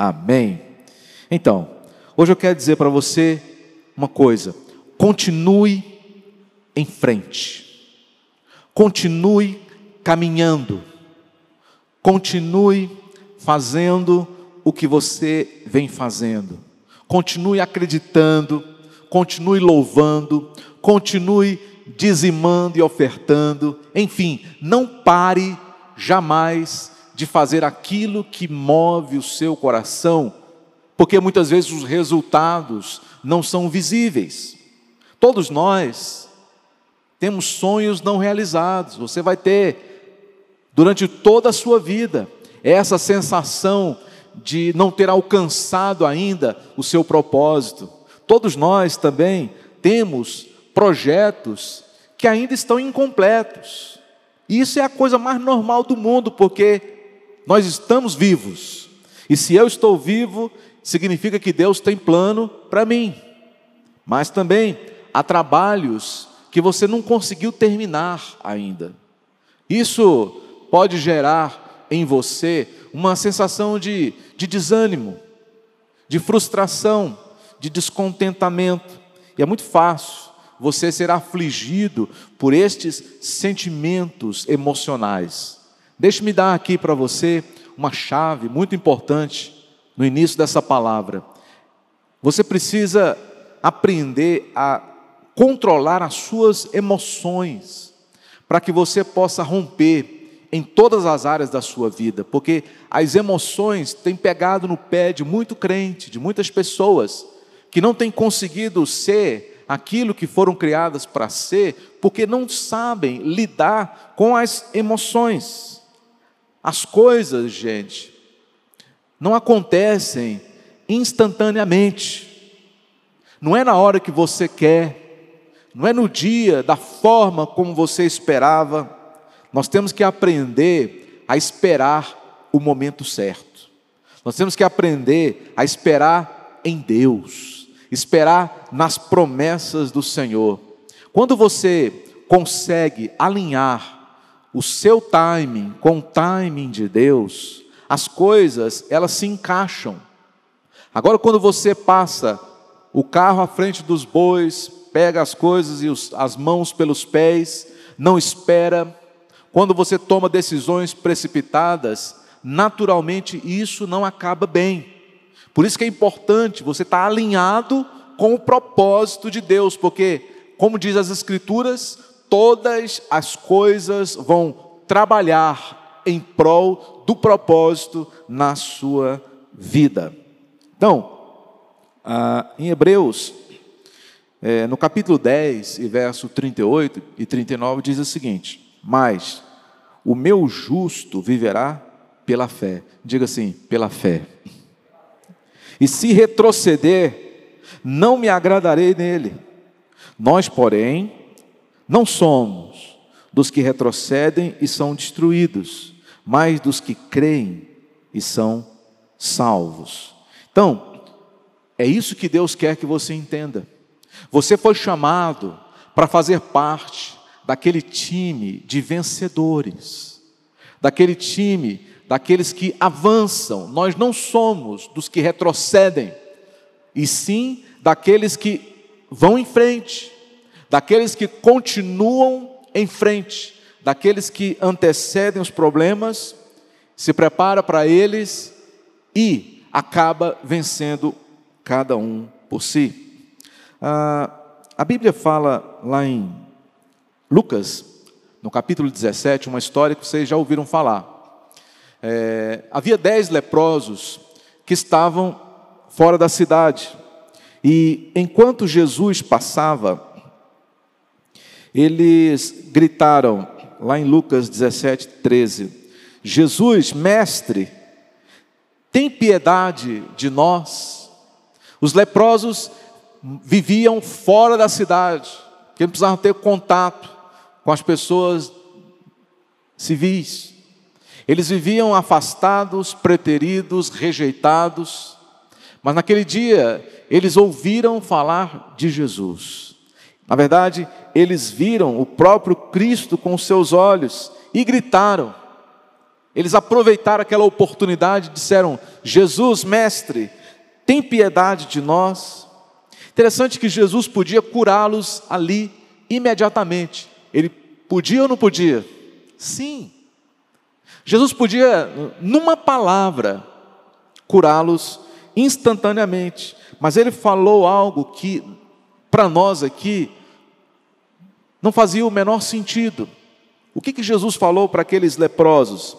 Amém. Então, hoje eu quero dizer para você uma coisa: continue em frente, continue caminhando, continue fazendo o que você vem fazendo, continue acreditando, continue louvando, continue dizimando e ofertando, enfim, não pare jamais de fazer aquilo que move o seu coração, porque muitas vezes os resultados não são visíveis. Todos nós temos sonhos não realizados. Você vai ter, durante toda a sua vida, essa sensação de não ter alcançado ainda o seu propósito. Todos nós também temos projetos que ainda estão incompletos. E isso é a coisa mais normal do mundo, porque nós estamos vivos. E se eu estou vivo, significa que Deus tem plano para mim. Mas também há trabalhos que você não conseguiu terminar ainda. Isso pode gerar em você uma sensação de desânimo, de frustração, de descontentamento. E é muito fácil você será afligido por estes sentimentos emocionais. Deixe-me dar aqui para você uma chave muito importante no início dessa palavra. Você precisa aprender a controlar as suas emoções para que você possa romper em todas as áreas da sua vida, porque as emoções têm pegado no pé de muito crente, de muitas pessoas que não têm conseguido ser aquilo que foram criadas para ser, porque não sabem lidar com as emoções. As coisas, gente, não acontecem instantaneamente. Não é na hora que você quer, não é no dia, da forma como você esperava. Nós temos que aprender a esperar o momento certo. Nós temos que aprender a esperar em Deus. Esperar nas promessas do Senhor. Quando você consegue alinhar o seu timing com o timing de Deus, as coisas, elas se encaixam. Agora, quando você passa o carro à frente dos bois, pega as coisas e as mãos pelos pés, não espera. Quando você toma decisões precipitadas, naturalmente isso não acaba bem. Por isso que é importante você estar alinhado com o propósito de Deus, porque, como diz as Escrituras, todas as coisas vão trabalhar em prol do propósito na sua vida. Então, em Hebreus, no capítulo 10, e verso 38 e 39, diz o seguinte: mas o meu justo viverá pela fé. Diga assim, pela fé. E se retroceder, não me agradarei nele. Nós, porém, não somos dos que retrocedem e são destruídos, mas dos que creem e são salvos. Então, é isso que Deus quer que você entenda. Você foi chamado para fazer parte daquele time de vencedores, daquele time daqueles que avançam. Nós não somos dos que retrocedem, e sim daqueles que vão em frente, daqueles que continuam em frente, daqueles que antecedem os problemas, se prepara para eles e acaba vencendo cada um por si. A Bíblia fala lá em Lucas, no capítulo 17, uma história que vocês já ouviram falar. Havia 10 leprosos que estavam fora da cidade, e enquanto Jesus passava, eles gritaram, lá em Lucas 17, 13: Jesus, mestre, tem piedade de nós. Os leprosos viviam fora da cidade, porque não precisavam ter contato com as pessoas civis. Eles viviam afastados, preteridos, rejeitados. Mas naquele dia, eles ouviram falar de Jesus. Na verdade, eles viram o próprio Cristo com os seus olhos e gritaram: Eles aproveitaram aquela oportunidade e disseram: Jesus, mestre, tem piedade de nós. Interessante que Jesus podia curá-los ali imediatamente. Ele podia ou não podia? Sim. Jesus podia, numa palavra, curá-los instantaneamente. Mas ele falou algo que, para nós aqui, não fazia o menor sentido. O que Jesus falou para aqueles leprosos?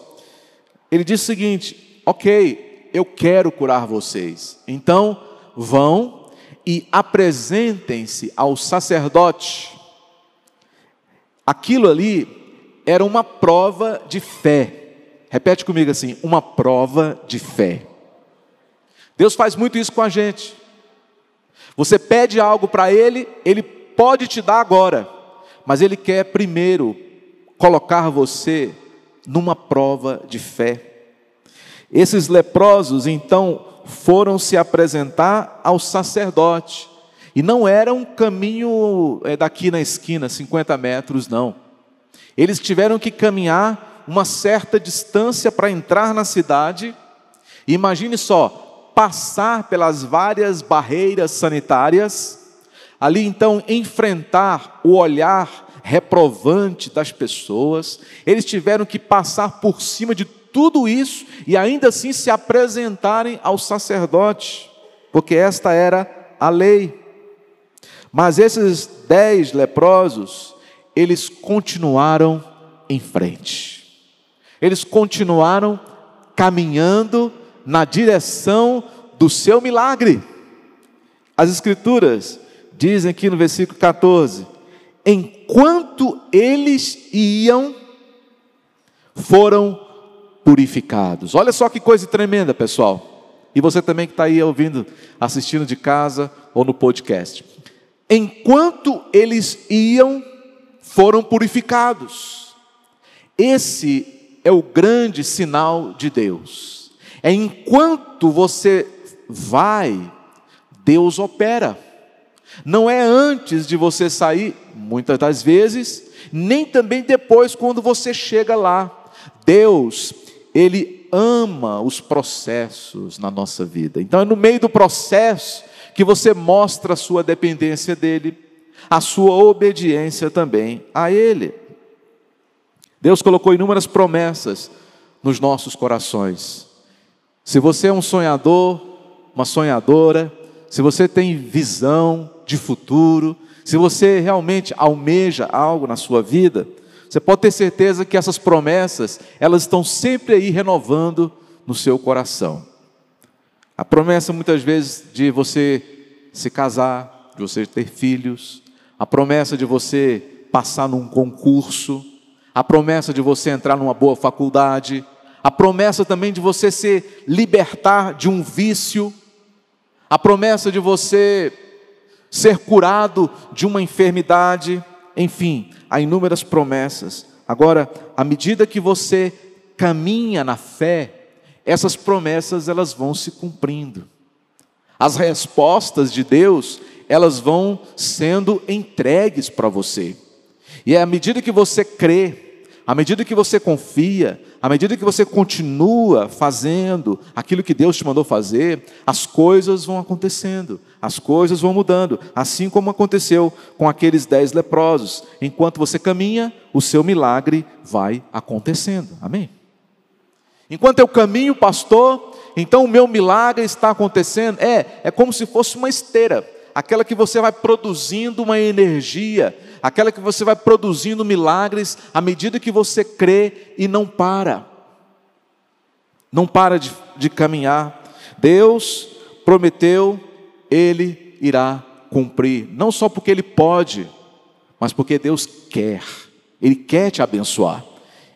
Ele disse o seguinte: ok, eu quero curar vocês. Então, vão e apresentem-se ao sacerdote. Aquilo ali era uma prova de fé. Repete comigo assim: uma prova de fé. Deus faz muito isso com a gente. Você pede algo para Ele, Ele pode te dar agora, mas Ele quer primeiro colocar você numa prova de fé. Esses leprosos, então, foram se apresentar ao sacerdote. E não era um caminho daqui na esquina, 50 metros, não. Eles tiveram que caminhar uma certa distância para entrar na cidade. E imagine só, passar pelas várias barreiras sanitárias, ali então enfrentar o olhar reprovante das pessoas. Eles tiveram que passar por cima de tudo isso e ainda assim se apresentarem ao sacerdote, porque esta era a lei. Mas esses 10 leprosos, eles continuaram em frente. Eles continuaram caminhando na direção do seu milagre. As Escrituras dizem aqui no versículo 14: enquanto eles iam, foram purificados. Olha só que coisa tremenda, pessoal. E você também que está aí ouvindo, assistindo de casa ou no podcast. Enquanto eles iam, foram purificados. Esse é o grande sinal de Deus. É enquanto você vai, Deus opera. Não é antes de você sair, muitas das vezes, nem também depois quando você chega lá. Deus, Ele ama os processos na nossa vida. Então é no meio do processo que você mostra a sua dependência dEle, a sua obediência também a Ele. Deus colocou inúmeras promessas nos nossos corações. Se você é um sonhador, uma sonhadora, se você tem visão de futuro, se você realmente almeja algo na sua vida, você pode ter certeza que essas promessas, elas estão sempre aí renovando no seu coração. A promessa muitas vezes de você se casar, de você ter filhos, a promessa de você passar num concurso, a promessa de você entrar numa boa faculdade, a promessa também de você se libertar de um vício, a promessa de você ser curado de uma enfermidade, enfim, há inúmeras promessas. Agora, à medida que você caminha na fé, essas promessas, elas vão se cumprindo. As respostas de Deus, elas vão sendo entregues para você. E é à medida que você crê, à medida que você confia, à medida que você continua fazendo aquilo que Deus te mandou fazer, as coisas vão acontecendo, as coisas vão mudando, assim como aconteceu com aqueles 10 leprosos. Enquanto você caminha, o seu milagre vai acontecendo. Amém? Enquanto eu caminho, pastor, então o meu milagre está acontecendo. É como se fosse uma esteira, aquela que você vai produzindo uma energia, aquela que você vai produzindo milagres à medida que você crê e não para. Não para de caminhar. Deus prometeu, Ele irá cumprir. Não só porque Ele pode, mas porque Deus quer. Ele quer te abençoar.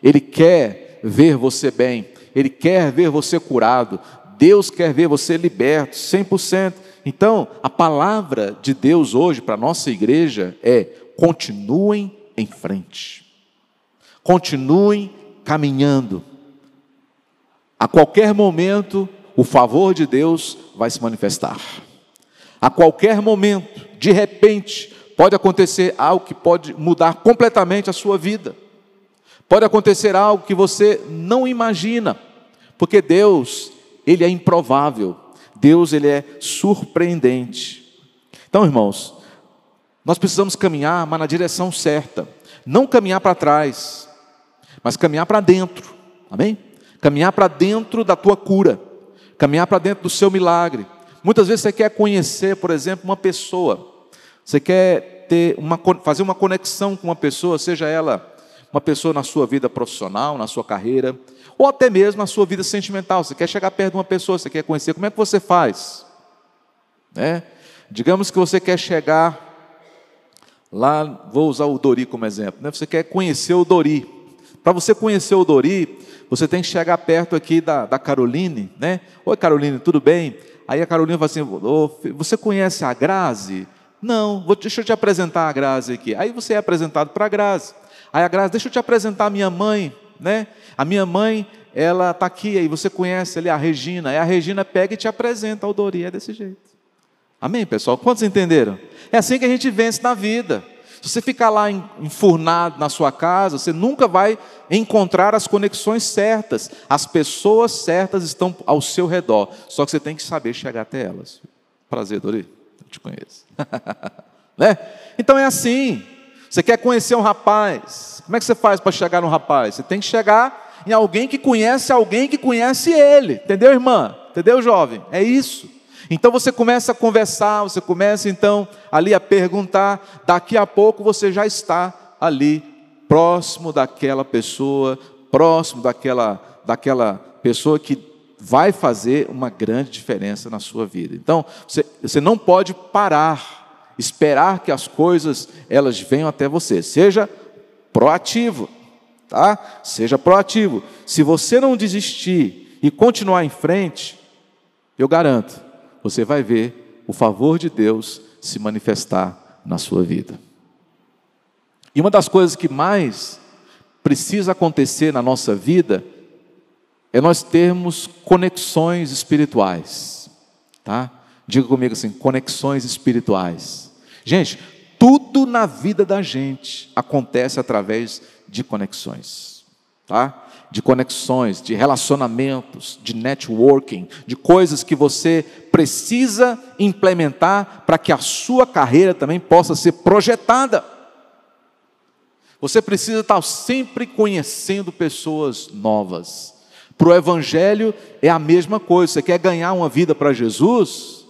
Ele quer ver você bem. Ele quer ver você curado. Deus quer ver você liberto, 100%. Então, a palavra de Deus hoje para a nossa igreja é: continuem em frente, continuem caminhando. A qualquer momento, o favor de Deus vai se manifestar. A qualquer momento, de repente, pode acontecer algo que pode mudar completamente a sua vida. Pode acontecer algo que você não imagina, porque Deus, Ele é improvável. Deus, Ele é surpreendente. Então, irmãos, nós precisamos caminhar, mas na direção certa. Não caminhar para trás, mas caminhar para dentro. Amém? Caminhar para dentro da tua cura. Caminhar para dentro do seu milagre. Muitas vezes você quer conhecer, por exemplo, uma pessoa. Você quer ter fazer uma conexão com uma pessoa, seja ela uma pessoa na sua vida profissional, na sua carreira, ou até mesmo na sua vida sentimental. Você quer chegar perto de uma pessoa, você quer conhecer. Como é que você faz? Né? Digamos que você quer chegar lá, vou usar o Dori como exemplo, né? Você quer conhecer o Dori. Para você conhecer o Dori, você tem que chegar perto aqui da Caroline, né? Oi, Caroline, tudo bem? Aí a Caroline fala assim, você conhece a Grazi? Não, deixa eu te apresentar a Grazi aqui. Aí você é apresentado para a Grazi. Aí a Grazi, deixa eu te apresentar a minha mãe, né? A minha mãe, ela está aqui, aí você conhece ali a Regina. Aí a Regina pega e te apresenta ao Dori, é desse jeito. Amém, pessoal? Quantos entenderam? É assim que a gente vence na vida. Se você ficar lá enfurnado na sua casa, você nunca vai encontrar as conexões certas. As pessoas certas estão ao seu redor, só que você tem que saber chegar até elas. Prazer, Dori, eu te conheço. Né? Então é assim. Você quer conhecer um rapaz, como é que você faz para chegar num rapaz? Você tem que chegar em alguém que conhece ele. Entendeu, irmã? Entendeu, jovem? É isso. Então você começa a conversar, você começa então ali a perguntar, daqui a pouco você já está ali próximo daquela pessoa, próximo daquela pessoa que vai fazer uma grande diferença na sua vida. Então você não pode parar, esperar que as coisas elas venham até você. Seja proativo, tá? Seja proativo. Se você não desistir e continuar em frente, eu garanto, você vai ver o favor de Deus se manifestar na sua vida. E uma das coisas que mais precisa acontecer na nossa vida é nós termos conexões espirituais. Tá? Diga comigo assim, conexões espirituais. Gente, tudo na vida da gente acontece através de conexões. Tá? De conexões, de relacionamentos, de networking, de coisas que você precisa implementar para que a sua carreira também possa ser projetada. Você precisa estar sempre conhecendo pessoas novas. Para o Evangelho é a mesma coisa. Você quer ganhar uma vida para Jesus?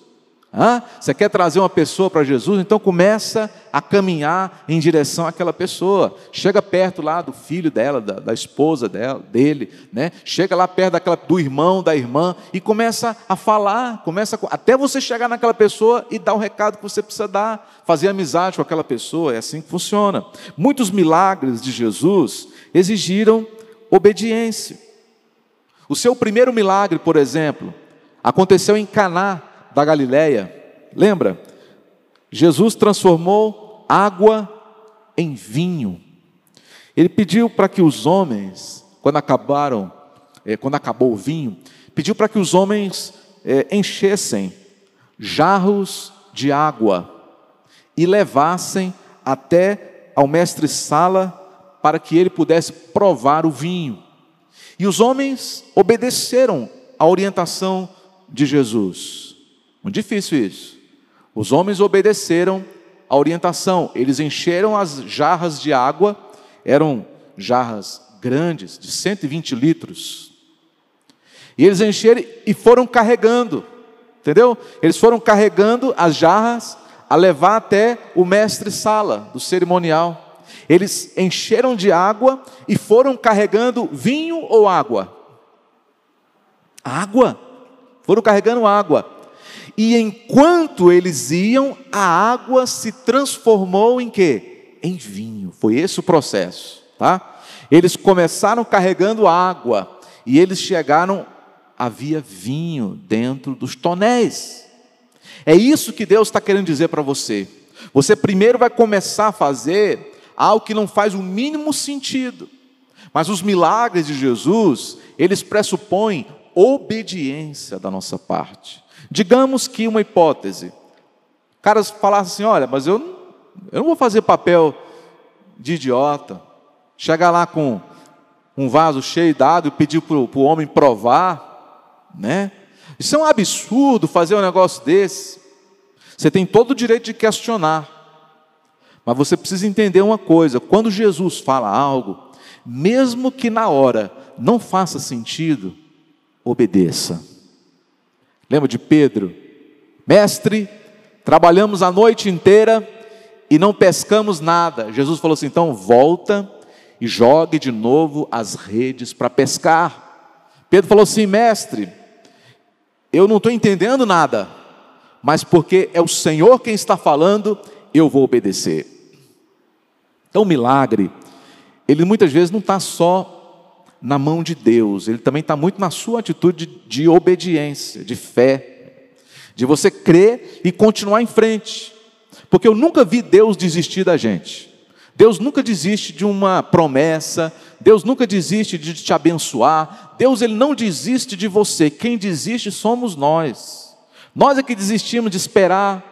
Hã? Você quer trazer uma pessoa para Jesus? Então começa a caminhar em direção àquela pessoa. Chega perto lá do filho dela, da esposa dela, dele, né? Chega lá perto do irmão, da irmã, e começa a falar, até você chegar naquela pessoa e dar o recado que você precisa dar, fazer amizade com aquela pessoa. É assim que funciona. Muitos milagres de Jesus exigiram obediência. O seu primeiro milagre, por exemplo, aconteceu em Caná da Galileia, lembra? Jesus transformou água em vinho. Ele pediu para que os homens, quando acabou o vinho, pediu para que os homens enchessem jarros de água e levassem até ao mestre-sala para que ele pudesse provar o vinho. E os homens obedeceram à orientação de Jesus. Muito difícil isso. Os homens obedeceram a orientação. Eles encheram as jarras de água. Eram jarras grandes, de 120 litros. E eles encheram e foram carregando. Entendeu? Eles foram carregando as jarras a levar até o mestre-sala do cerimonial. Eles encheram de água e foram carregando vinho ou água? Água. Foram carregando água. E enquanto eles iam, a água se transformou em quê? Em vinho. Foi esse o processo, tá? Eles começaram carregando água e eles chegaram, havia vinho dentro dos tonéis. É isso que Deus está querendo dizer para você. Você primeiro vai começar a fazer algo que não faz o mínimo sentido. Mas os milagres de Jesus, eles pressupõem obediência da nossa parte. Digamos que uma hipótese, caras falassem assim, olha, mas eu não vou fazer papel de idiota, chegar lá com um vaso cheio d'água e pediu para o homem provar, né? Isso é um absurdo fazer um negócio desse. Você tem todo o direito de questionar. Mas você precisa entender uma coisa: quando Jesus fala algo, mesmo que na hora não faça sentido, obedeça. Lembra de Pedro? Mestre, trabalhamos a noite inteira e não pescamos nada. Jesus falou assim: então volta e jogue de novo as redes para pescar. Pedro falou assim: mestre, eu não estou entendendo nada, mas porque é o Senhor quem está falando, eu vou obedecer. Então o milagre, ele muitas vezes não está só na mão de Deus, ele também está muito na sua atitude de obediência, de fé, de você crer e continuar em frente. Porque eu nunca vi Deus desistir da gente. Deus nunca desiste de uma promessa, Deus nunca desiste de te abençoar, Deus, ele não desiste de você, quem desiste somos nós. Nós é que desistimos de esperar,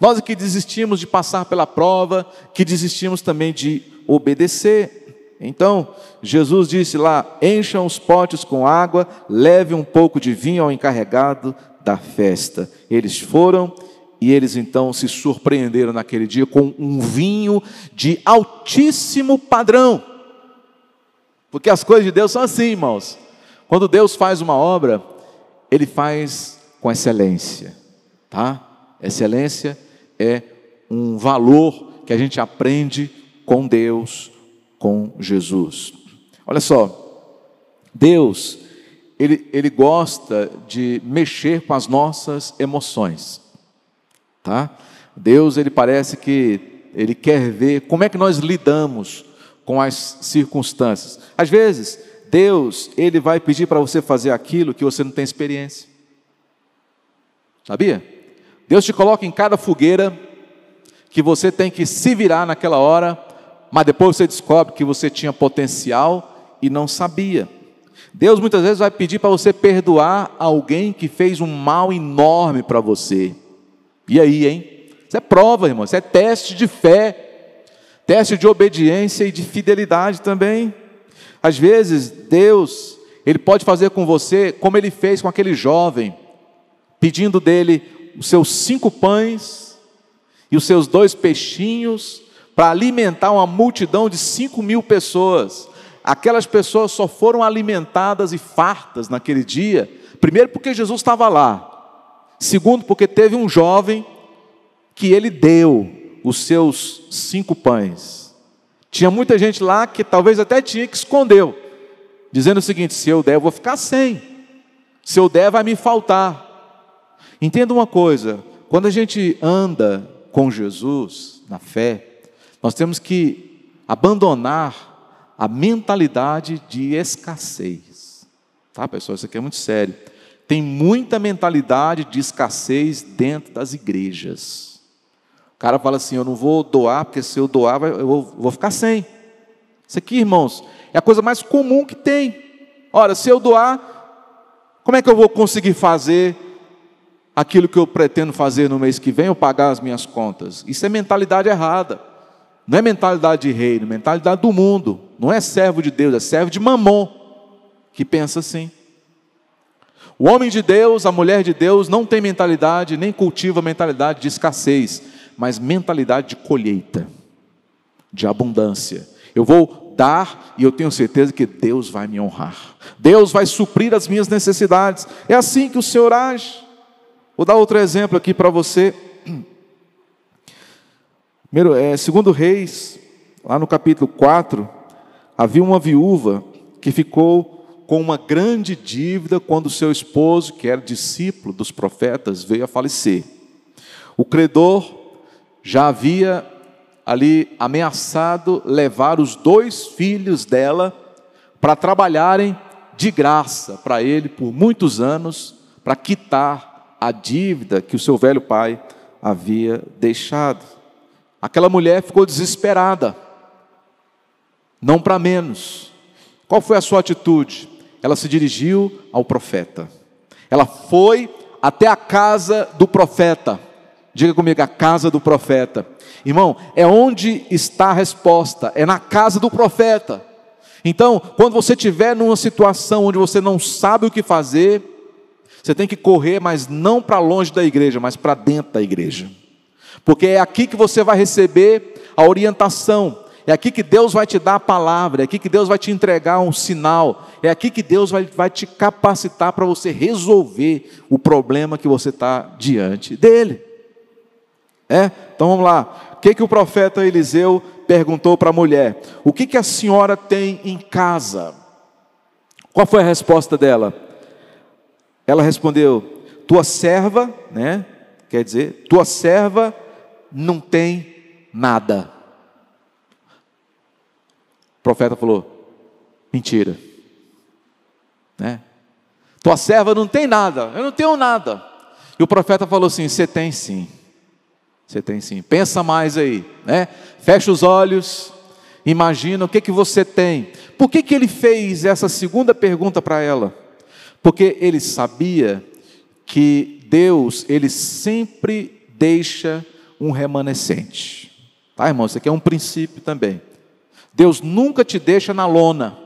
nós é que desistimos de passar pela prova, que desistimos também de obedecer. Então, Jesus disse lá: encham os potes com água, leve um pouco de vinho ao encarregado da festa. Eles foram. E eles então se surpreenderam naquele dia com um vinho de altíssimo padrão. Porque as coisas de Deus são assim, irmãos. Quando Deus faz uma obra, ele faz com excelência, tá? Excelência é um valor que a gente aprende com Deus, com Jesus. Olha só, Deus, ele gosta de mexer com as nossas emoções. Tá? Deus, ele parece que ele quer ver como é que nós lidamos com as circunstâncias. Às vezes, Deus, ele vai pedir para você fazer aquilo que você não tem experiência. Sabia? Deus te coloca em cada fogueira que você tem que se virar naquela hora, mas depois você descobre que você tinha potencial e não sabia. Deus muitas vezes vai pedir para você perdoar alguém que fez um mal enorme para você. E aí, hein? Isso é prova, irmão. Isso é teste de fé, teste de obediência e de fidelidade também. Às vezes, Deus, ele pode fazer com você como ele fez com aquele jovem, pedindo dele os seus 5 pães e os seus 2 peixinhos para alimentar uma multidão de 5.000 pessoas. Aquelas pessoas só foram alimentadas e fartas naquele dia, primeiro porque Jesus estava lá, segundo, porque teve um jovem que ele deu os seus 5 pães. Tinha muita gente lá que talvez até tinha, que escondeu, dizendo o seguinte: se eu der, eu vou ficar sem. Se eu der, vai me faltar. Entenda uma coisa: quando a gente anda com Jesus na fé, nós temos que abandonar a mentalidade de escassez. Tá, pessoal? Isso aqui é muito sério. Tem muita mentalidade de escassez dentro das igrejas. O cara fala assim: eu não vou doar, porque se eu doar, eu vou ficar sem. Isso aqui, irmãos, é a coisa mais comum que tem. Ora, se eu doar, como é que eu vou conseguir fazer aquilo que eu pretendo fazer no mês que vem, ou pagar as minhas contas? Isso é mentalidade errada. Não é mentalidade de reino, é mentalidade do mundo. Não é servo de Deus, é servo de Mamon, que pensa assim. O homem de Deus, a mulher de Deus, não tem mentalidade, nem cultiva mentalidade de escassez, mas mentalidade de colheita, de abundância. Eu vou dar e eu tenho certeza que Deus vai me honrar. Deus vai suprir as minhas necessidades. É assim que o Senhor age. Vou dar outro exemplo aqui para você. Primeiro, 2 Reis, lá no capítulo 4, havia uma viúva que ficou com uma grande dívida quando seu esposo, que era discípulo dos profetas, veio a falecer. O credor já havia ali ameaçado levar os 2 filhos dela para trabalharem de graça para ele por muitos anos, para quitar a dívida que o seu velho pai havia deixado. Aquela mulher ficou desesperada, não para menos. Qual foi a sua atitude? Ela se dirigiu ao profeta. Ela foi até a casa do profeta. Diga comigo: a casa do profeta. Irmão, é onde está a resposta. É na casa do profeta. Então, quando você estiver numa situação onde você não sabe o que fazer, você tem que correr, mas não para longe da igreja, mas para dentro da igreja. Porque é aqui que você vai receber a orientação, é aqui que Deus vai te dar a palavra, é aqui que Deus vai te entregar um sinal, é aqui que Deus vai te capacitar para você resolver o problema que você está diante dele. Então vamos lá. O que o profeta Eliseu perguntou para a mulher? O que a senhora tem em casa? Qual foi a resposta dela? Ela respondeu: tua serva, quer dizer, tua serva não tem nada. O profeta falou: mentira, tua serva não tem nada, eu não tenho nada. E o profeta falou assim: você tem sim. Você tem sim, pensa mais aí, Fecha os olhos, imagina o que você tem. Por que ele fez essa segunda pergunta para ela? Porque ele sabia que Deus, ele sempre deixa um remanescente. Tá, irmão? Isso aqui é um princípio também. Deus nunca te deixa na lona.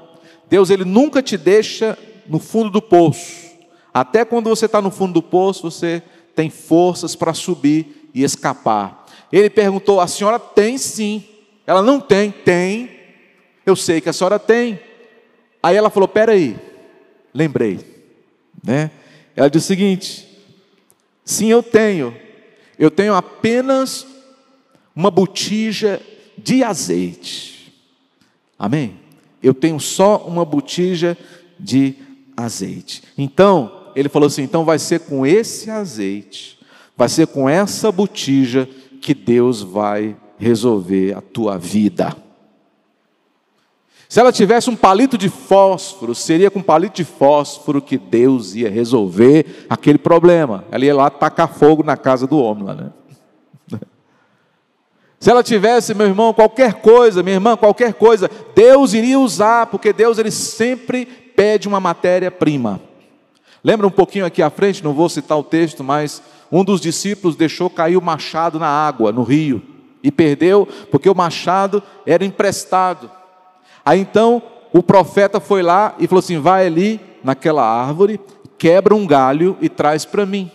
Deus, ele nunca te deixa no fundo do poço. Até quando você está no fundo do poço, você tem forças para subir e escapar. Ele perguntou: a senhora tem sim? Ela não tem. Tem, eu sei que a senhora tem. Aí ela falou: peraí, lembrei, Ela disse o seguinte: sim, eu tenho apenas uma botija de azeite. Amém? Eu tenho só uma botija de azeite. Então, ele falou assim: então vai ser com esse azeite, vai ser com essa botija que Deus vai resolver a tua vida. Se ela tivesse um palito de fósforo, seria com um palito de fósforo que Deus ia resolver aquele problema. Ela ia lá tacar fogo na casa do homem lá, Se ela tivesse, meu irmão, qualquer coisa, minha irmã, qualquer coisa, Deus iria usar, porque Deus, ele sempre pede uma matéria-prima. Lembra um pouquinho aqui à frente, não vou citar o texto, mas um dos discípulos deixou cair o machado na água, no rio, e perdeu, porque o machado era emprestado. Aí então o profeta foi lá e falou assim: vai ali naquela árvore, quebra um galho e traz para mim.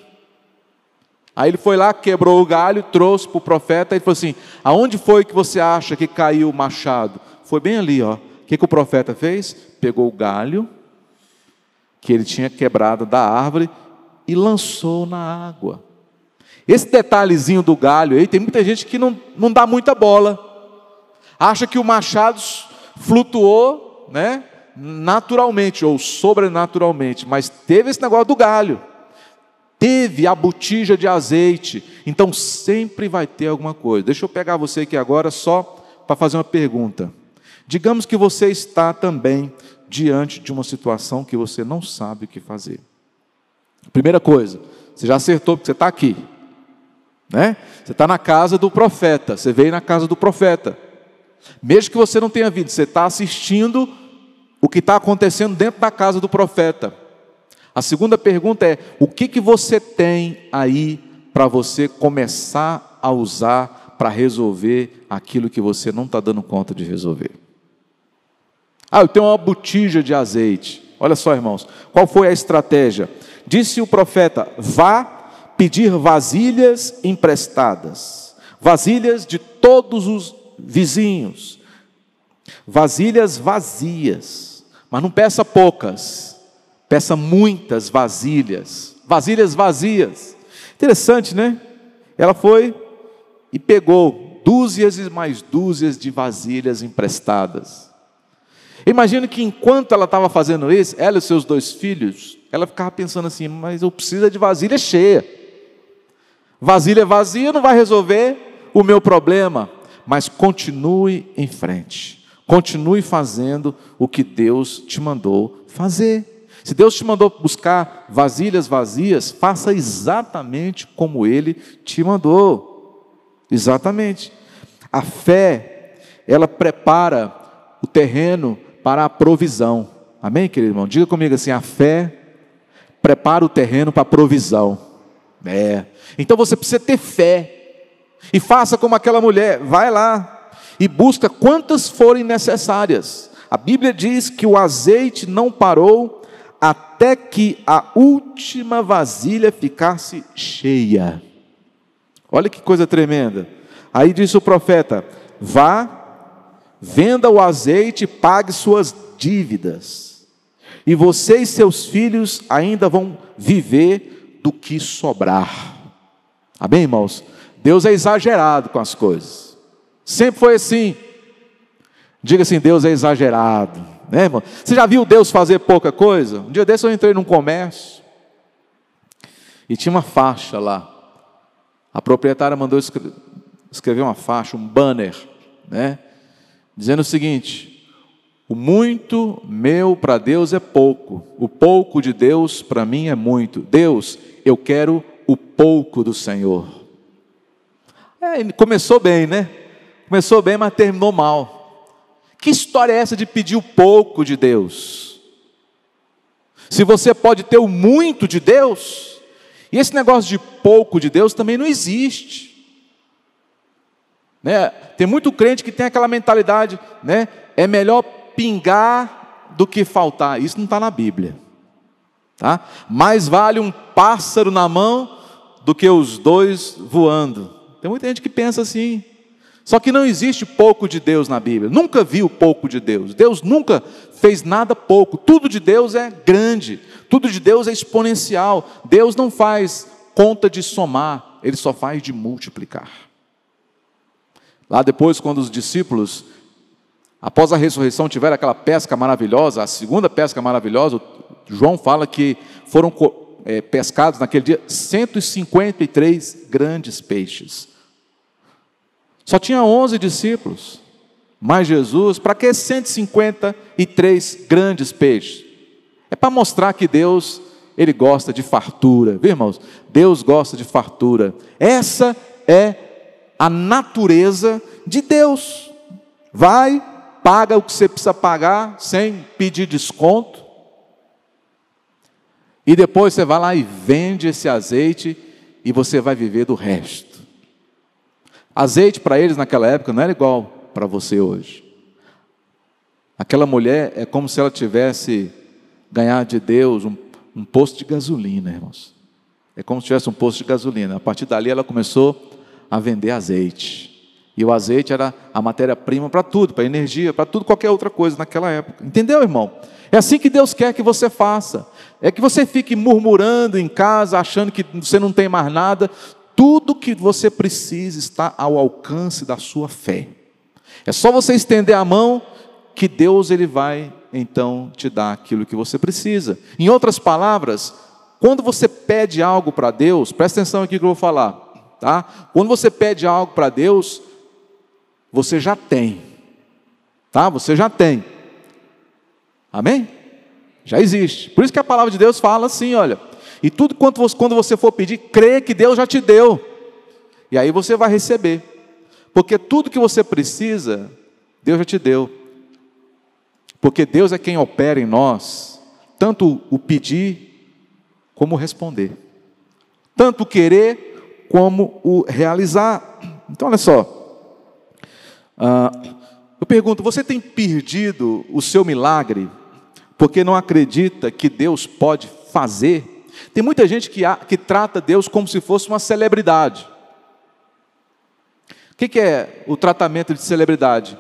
Aí ele foi lá, quebrou o galho, trouxe para o profeta e falou assim: aonde foi que você acha que caiu o machado? Foi bem ali, ó. O que o profeta fez? Pegou o galho que ele tinha quebrado da árvore e lançou na água. Esse detalhezinho do galho aí, tem muita gente que não dá muita bola, acha que o machado flutuou, naturalmente ou sobrenaturalmente, mas teve esse negócio do galho, teve a botija de azeite. Então sempre vai ter alguma coisa. Deixa eu pegar você aqui agora só para fazer uma pergunta. Digamos que você está também diante de uma situação que você não sabe o que fazer. Primeira coisa, você já acertou porque você está aqui, Você está na casa do profeta, você veio na casa do profeta. Mesmo que você não tenha vindo, você está assistindo o que está acontecendo dentro da casa do profeta. A segunda pergunta é: o que você tem aí para você começar a usar para resolver aquilo que você não está dando conta de resolver? Ah, eu tenho uma botija de azeite. Olha só, irmãos, qual foi a estratégia? Disse o profeta: vá pedir vasilhas emprestadas, vasilhas de todos os vizinhos, vasilhas vazias, mas não peça poucas, peça muitas vasilhas, vasilhas vazias. Interessante, Ela foi e pegou dúzias e mais dúzias de vasilhas emprestadas. Imagino que enquanto ela estava fazendo isso, ela e seus dois filhos, ela ficava pensando assim: mas eu preciso de vasilha cheia. Vasilha vazia não vai resolver o meu problema. Mas continue em frente. Continue fazendo o que Deus te mandou fazer. Se Deus te mandou buscar vasilhas vazias, faça exatamente como Ele te mandou. Exatamente. A fé, ela prepara o terreno para a provisão. Amém, querido irmão? Diga comigo assim: a fé prepara o terreno para a provisão. Então você precisa ter fé. E faça como aquela mulher: vai lá e busca quantas forem necessárias. A Bíblia diz que o azeite não parou até que a última vasilha ficasse cheia. Olha que coisa tremenda. Aí disse o profeta: vá, venda o azeite e pague suas dívidas, e você e seus filhos ainda vão viver do que sobrar. Amém, irmãos? Deus é exagerado com as coisas. Sempre foi assim. Diga assim: Deus é exagerado. Né, irmão? Você já viu Deus fazer pouca coisa? Um dia desse eu entrei num comércio e tinha uma faixa lá. A proprietária mandou escrever uma faixa, um banner, né, dizendo o seguinte: o muito meu para Deus é pouco, o pouco de Deus para mim é muito. Deus, eu quero o pouco do Senhor. É, começou bem, né? Começou bem, mas terminou mal. Que história é essa de pedir o pouco de Deus? Se você pode ter o muito de Deus, e esse negócio de pouco de Deus também não existe. Né? Tem muito crente que tem aquela mentalidade, né? É melhor pingar do que faltar. Isso não está na Bíblia. Tá? Mais vale um pássaro na mão do que os dois voando. Tem muita gente que pensa assim. Só que não existe pouco de Deus na Bíblia. Nunca viu pouco de Deus. Deus nunca fez nada pouco. Tudo de Deus é grande. Tudo de Deus é exponencial. Deus não faz conta de somar. Ele só faz de multiplicar. Lá depois, quando os discípulos, após a ressurreição, tiveram aquela pesca maravilhosa, a segunda pesca maravilhosa, João fala que foram pescados naquele dia 153 grandes peixes. Só tinha 11 discípulos, mais Jesus. Para que 153 grandes peixes? É para mostrar que Deus, Ele gosta de fartura. Viu, irmãos? Deus gosta de fartura. Essa é a natureza de Deus. Vai, paga o que você precisa pagar, sem pedir desconto. E depois você vai lá e vende esse azeite, e você vai viver do resto. Azeite para eles naquela época não era igual para você hoje. Aquela mulher é como se ela tivesse ganhado de Deus um posto de gasolina, irmãos. É como se tivesse um posto de gasolina. A partir dali ela começou a vender azeite. E o azeite era a matéria-prima para tudo, para energia, para tudo, qualquer outra coisa naquela época. Entendeu, irmão? É assim que Deus quer que você faça. É que você fique murmurando em casa, achando que você não tem mais nada. Tudo que você precisa está ao alcance da sua fé. É só você estender a mão que Deus, Ele vai, então, te dar aquilo que você precisa. Em outras palavras, quando você pede algo para Deus, presta atenção aqui que eu vou falar, tá? Quando você pede algo para Deus, você já tem, tá? Você já tem. Amém? Já existe. Por isso que a palavra de Deus fala assim, olha... E tudo quanto você, quando você for pedir, crê que Deus já te deu. E aí você vai receber. Porque tudo que você precisa, Deus já te deu. Porque Deus é quem opera em nós, tanto o pedir, como o responder. Tanto o querer, como o realizar. Então, olha só. Eu pergunto, você tem perdido o seu milagre, porque não acredita que Deus pode fazer? Tem muita gente que trata Deus como se fosse uma celebridade. O que é o tratamento de celebridade?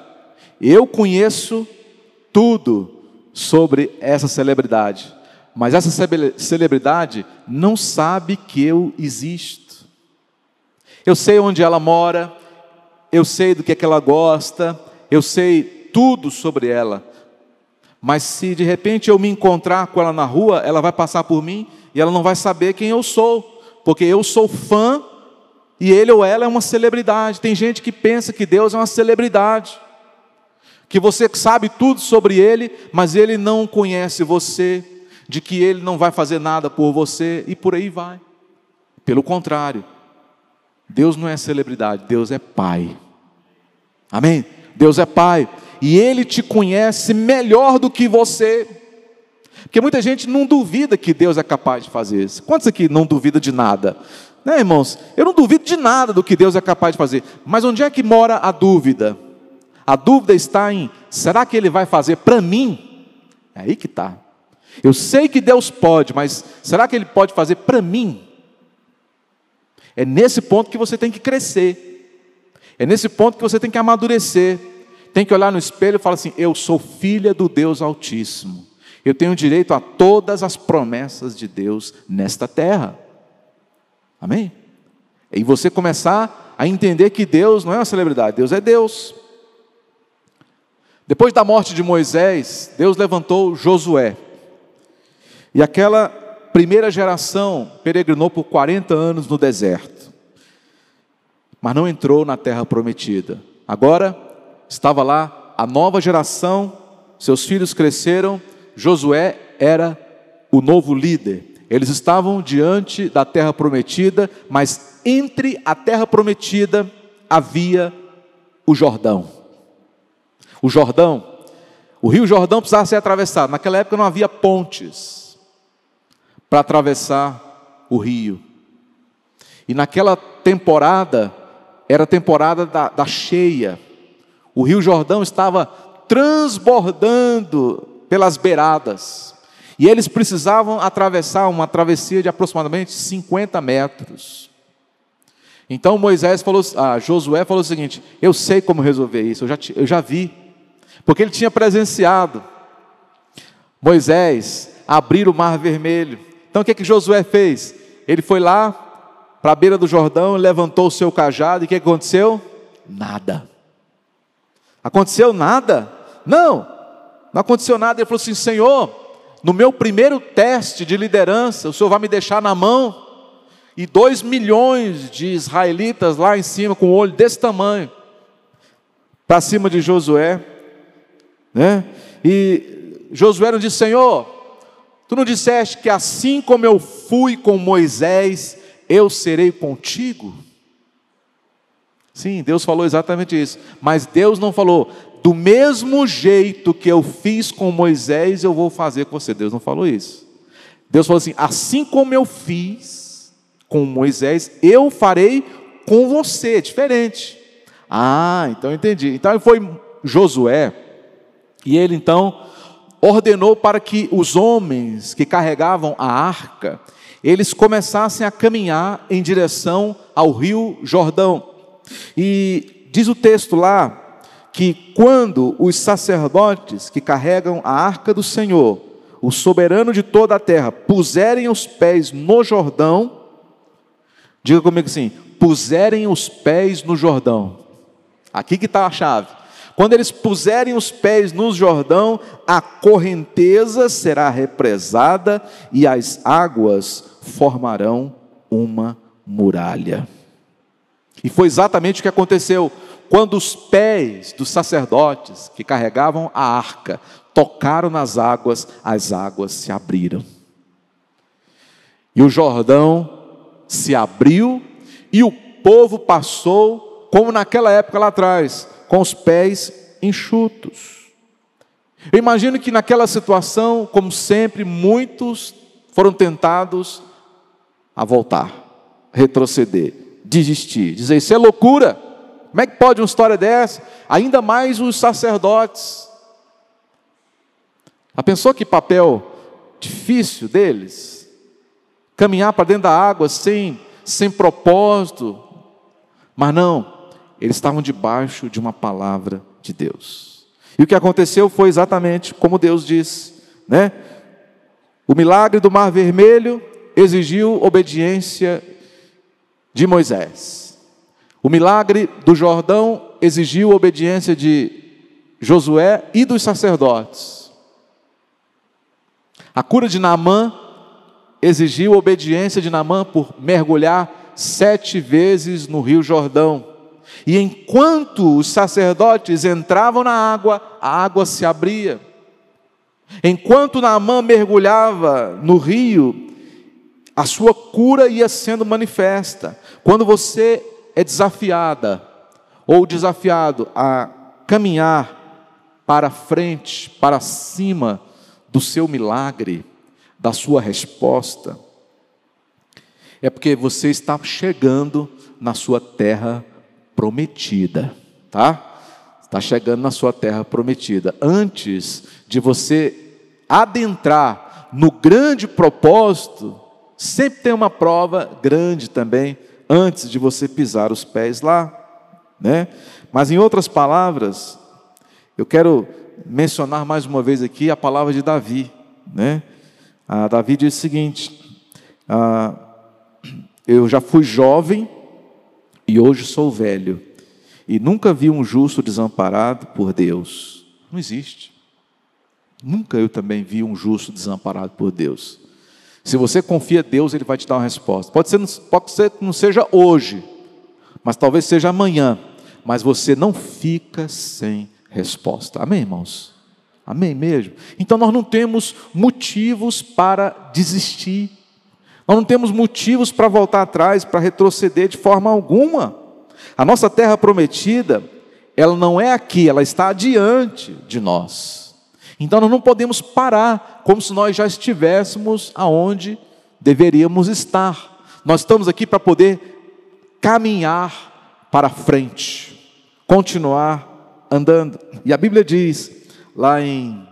Eu conheço tudo sobre essa celebridade, mas essa celebridade não sabe que eu existo. Eu sei onde ela mora, eu sei do que ela gosta, eu sei tudo sobre ela. Mas se de repente eu me encontrar com ela na rua, ela vai passar por mim e ela não vai saber quem eu sou, porque eu sou fã e ele ou ela é uma celebridade. Tem gente que pensa que Deus é uma celebridade, que você sabe tudo sobre ele, mas ele não conhece você, de que ele não vai fazer nada por você e por aí vai. Pelo contrário, Deus não é celebridade, Deus é Pai. Amém? Deus é Pai e Ele te conhece melhor do que você. Porque muita gente não duvida que Deus é capaz de fazer isso. Quantos aqui não duvida de nada? Né, irmãos? Eu não duvido de nada do que Deus é capaz de fazer. Mas onde é que mora a dúvida? A dúvida está em, será que Ele vai fazer para mim? É aí que está. Eu sei que Deus pode, mas será que Ele pode fazer para mim? É nesse ponto que você tem que crescer. É nesse ponto que você tem que amadurecer. Tem que olhar no espelho e falar assim, eu sou filha do Deus Altíssimo. Eu tenho direito a todas as promessas de Deus nesta terra. Amém? E você começar a entender que Deus não é uma celebridade, Deus é Deus. Depois da morte de Moisés, Deus levantou Josué. E aquela primeira geração peregrinou por 40 anos no deserto. Mas não entrou na terra prometida. Agora, estava lá a nova geração, seus filhos cresceram, Josué era o novo líder. Eles estavam diante da terra prometida, mas entre a terra prometida havia o Jordão. O Jordão, o Rio Jordão precisava ser atravessado. Naquela época não havia pontes para atravessar o rio. E naquela temporada, era a temporada da cheia. O Rio Jordão estava transbordando pelas beiradas. E eles precisavam atravessar uma travessia de aproximadamente 50 metros. Então Josué falou o seguinte, eu sei como resolver isso, eu já vi. Porque ele tinha presenciado Moisés abrir o Mar Vermelho. Então o que é que Josué fez? Ele foi lá para a beira do Jordão, levantou o seu cajado e o que aconteceu? Nada. Aconteceu nada? Não, não aconteceu nada. Ele falou assim, Senhor, no meu primeiro teste de liderança, o Senhor vai me deixar na mão? E 2 milhões de israelitas lá em cima, com o olho desse tamanho, para cima de Josué. Né? E Josué não disse, Senhor, tu não disseste que assim como eu fui com Moisés, eu serei contigo? Sim, Deus falou exatamente isso. Mas Deus não falou, do mesmo jeito que eu fiz com Moisés, eu vou fazer com você. Deus não falou isso. Deus falou assim como eu fiz com Moisés, eu farei com você, diferente. Ah, então entendi. Então foi Josué. E ele, então, ordenou para que os homens que carregavam a arca, eles começassem a caminhar em direção ao Rio Jordão. E diz o texto lá, que quando os sacerdotes que carregam a arca do Senhor, o soberano de toda a terra, puserem os pés no Jordão, diga comigo assim, puserem os pés no Jordão. Aqui que está a chave. Quando eles puserem os pés no Jordão, a correnteza será represada e as águas formarão uma muralha. E foi exatamente o que aconteceu. Quando os pés dos sacerdotes que carregavam a arca tocaram nas águas, as águas se abriram. E o Jordão se abriu e o povo passou, como naquela época lá atrás, com os pés enxutos. Eu imagino que naquela situação, como sempre, muitos foram tentados a voltar, retroceder, desistir, dizer, isso é loucura, como é que pode uma história dessa? Ainda mais os sacerdotes. Já pensou que papel difícil deles? Caminhar para dentro da água sem propósito. Mas não, eles estavam debaixo de uma palavra de Deus. E o que aconteceu foi exatamente como Deus disse, né? O milagre do Mar Vermelho exigiu obediência de Moisés. O milagre do Jordão exigiu obediência de Josué e dos sacerdotes. A cura de Naamã exigiu obediência de Naamã por mergulhar 7 vezes no Rio Jordão. E enquanto os sacerdotes entravam na água, a água se abria. Enquanto Naamã mergulhava no rio, a sua cura ia sendo manifesta. Quando você é desafiada ou desafiado a caminhar para frente, para cima do seu milagre, da sua resposta, é porque você está chegando na sua terra prometida, tá? está chegando na sua terra prometida. Antes de você adentrar no grande propósito, sempre tem uma prova grande também, antes de você pisar os pés lá, né? Mas em outras palavras, eu quero mencionar mais uma vez aqui a palavra de Davi, né? Davi diz o seguinte: eu já fui jovem e hoje sou velho, e nunca vi um justo desamparado por Deus. Não existe. Nunca eu também vi um justo desamparado por Deus. Se você confia em Deus, Ele vai te dar uma resposta. Pode ser que não seja hoje, mas talvez seja amanhã. Mas você não fica sem resposta. Amém, irmãos? Amém mesmo? Então nós não temos motivos para desistir. Nós não temos motivos para voltar atrás, para retroceder de forma alguma. A nossa terra prometida, ela não é aqui, ela está adiante de nós. Então nós não podemos parar, como se nós já estivéssemos aonde deveríamos estar. Nós estamos aqui para poder caminhar para frente, continuar andando. E a Bíblia diz, lá em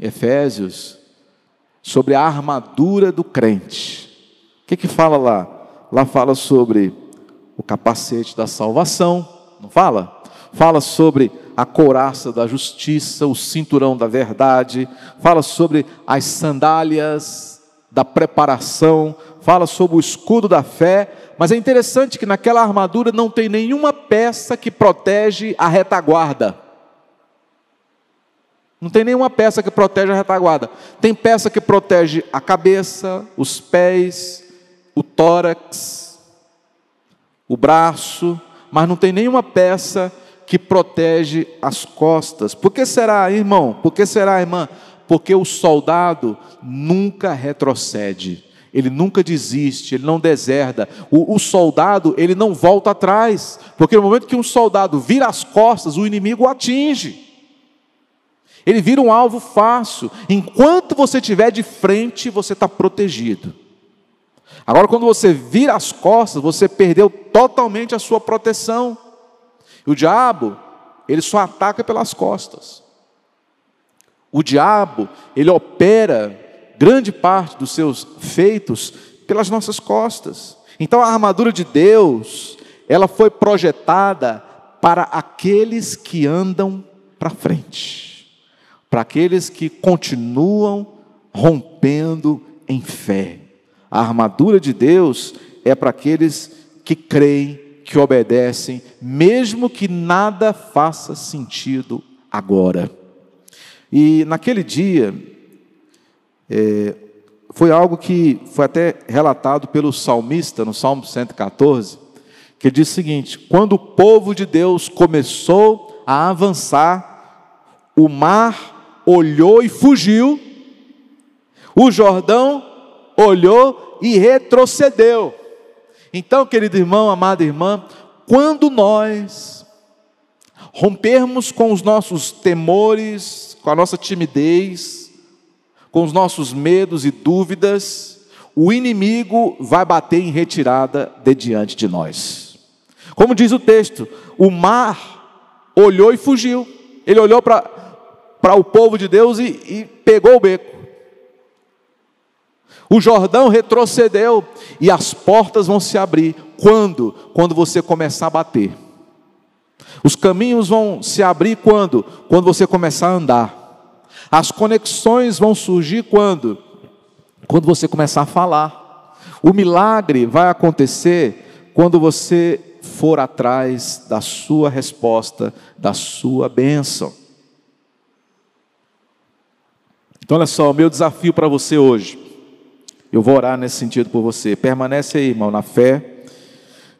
Efésios, sobre a armadura do crente. O que que fala lá? Lá fala sobre o capacete da salvação, não fala? Fala sobre a couraça da justiça, o cinturão da verdade, fala sobre as sandálias da preparação, fala sobre o escudo da fé, mas é interessante que naquela armadura não tem nenhuma peça que protege a retaguarda. Não tem nenhuma peça que protege a retaguarda. Tem peça que protege a cabeça, os pés, o tórax, o braço, mas não tem nenhuma peça que protege as costas. Por que será, irmão? Por que será, irmã? Porque o soldado nunca retrocede, ele nunca desiste, ele não deserda. O soldado, ele não volta atrás, porque no momento que um soldado vira as costas, o inimigo o atinge. Ele vira um alvo fácil. Enquanto você estiver de frente, você está protegido. Agora, quando você vira as costas, você perdeu totalmente a sua proteção. E o diabo, ele só ataca pelas costas. O diabo, ele opera grande parte dos seus feitos pelas nossas costas. Então, a armadura de Deus, ela foi projetada para aqueles que andam para frente, para aqueles que continuam rompendo em fé. A armadura de Deus é para aqueles que creem, que obedecem, mesmo que nada faça sentido agora. E naquele dia, foi algo que foi até relatado pelo salmista, no Salmo 114, que diz o seguinte: quando o povo de Deus começou a avançar, o mar olhou e fugiu, o Jordão olhou e retrocedeu. Então, querido irmão, amada irmã, quando nós rompermos com os nossos temores, com a nossa timidez, com os nossos medos e dúvidas, o inimigo vai bater em retirada de diante de nós. Como diz o texto, o mar olhou e fugiu. Ele olhou para o povo de Deus e pegou o beco. O Jordão retrocedeu e as portas vão se abrir. Quando? Quando você começar a bater. Os caminhos vão se abrir quando? Quando você começar a andar. As conexões vão surgir quando? Quando você começar a falar. O milagre vai acontecer quando você for atrás da sua resposta, da sua bênção. Então, olha só, o meu desafio para você hoje. Eu vou orar nesse sentido por você. Permanece aí, irmão, na fé.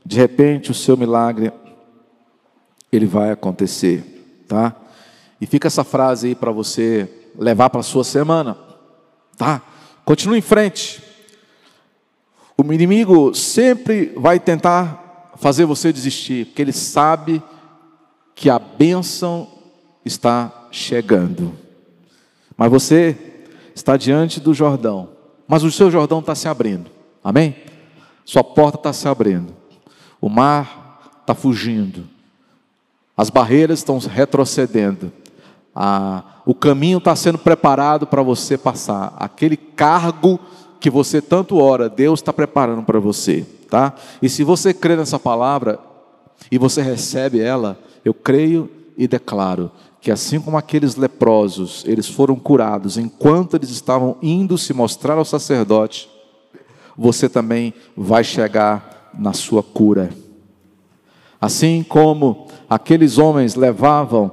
De repente, o seu milagre, ele vai acontecer, tá? E fica essa frase aí para você levar para a sua semana, tá? Continue em frente. O inimigo sempre vai tentar fazer você desistir, porque ele sabe que a bênção está chegando. Mas você está diante do Jordão. Mas o seu Jordão está se abrindo, amém? Sua porta está se abrindo, o mar está fugindo, As barreiras estão retrocedendo. O caminho está sendo preparado para você passar. Aquele cargo que você tanto ora, Deus está preparando para você. Tá? E se você crê nessa palavra e você recebe ela, eu creio e declaro que assim como aqueles leprosos, eles foram curados enquanto eles estavam indo se mostrar ao sacerdote, você também vai chegar na sua cura. Assim como aqueles homens levavam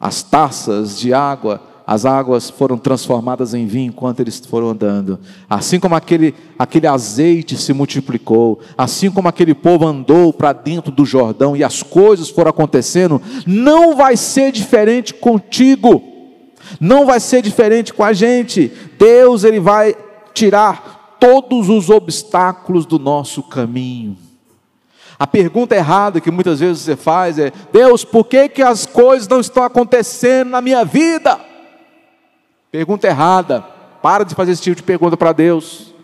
as taças de água, as águas foram transformadas em vinho enquanto eles foram andando. Assim como aquele azeite se multiplicou, assim como aquele povo andou para dentro do Jordão e as coisas foram acontecendo, não vai ser diferente contigo, não vai ser diferente com a gente. Deus, ele vai tirar todos os obstáculos do nosso caminho. A pergunta errada que muitas vezes você faz é: Deus, por que as coisas não estão acontecendo na minha vida? Pergunta errada. Para de fazer esse tipo de pergunta para Deus.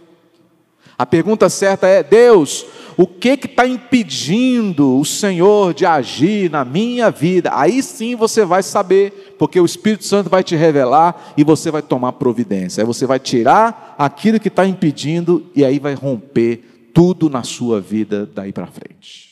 A pergunta certa é: Deus, o que está impedindo o Senhor de agir na minha vida? Aí sim você vai saber, porque o Espírito Santo vai te revelar e você vai tomar providência. Aí você vai tirar aquilo que está impedindo e aí vai romper tudo na sua vida daí para frente.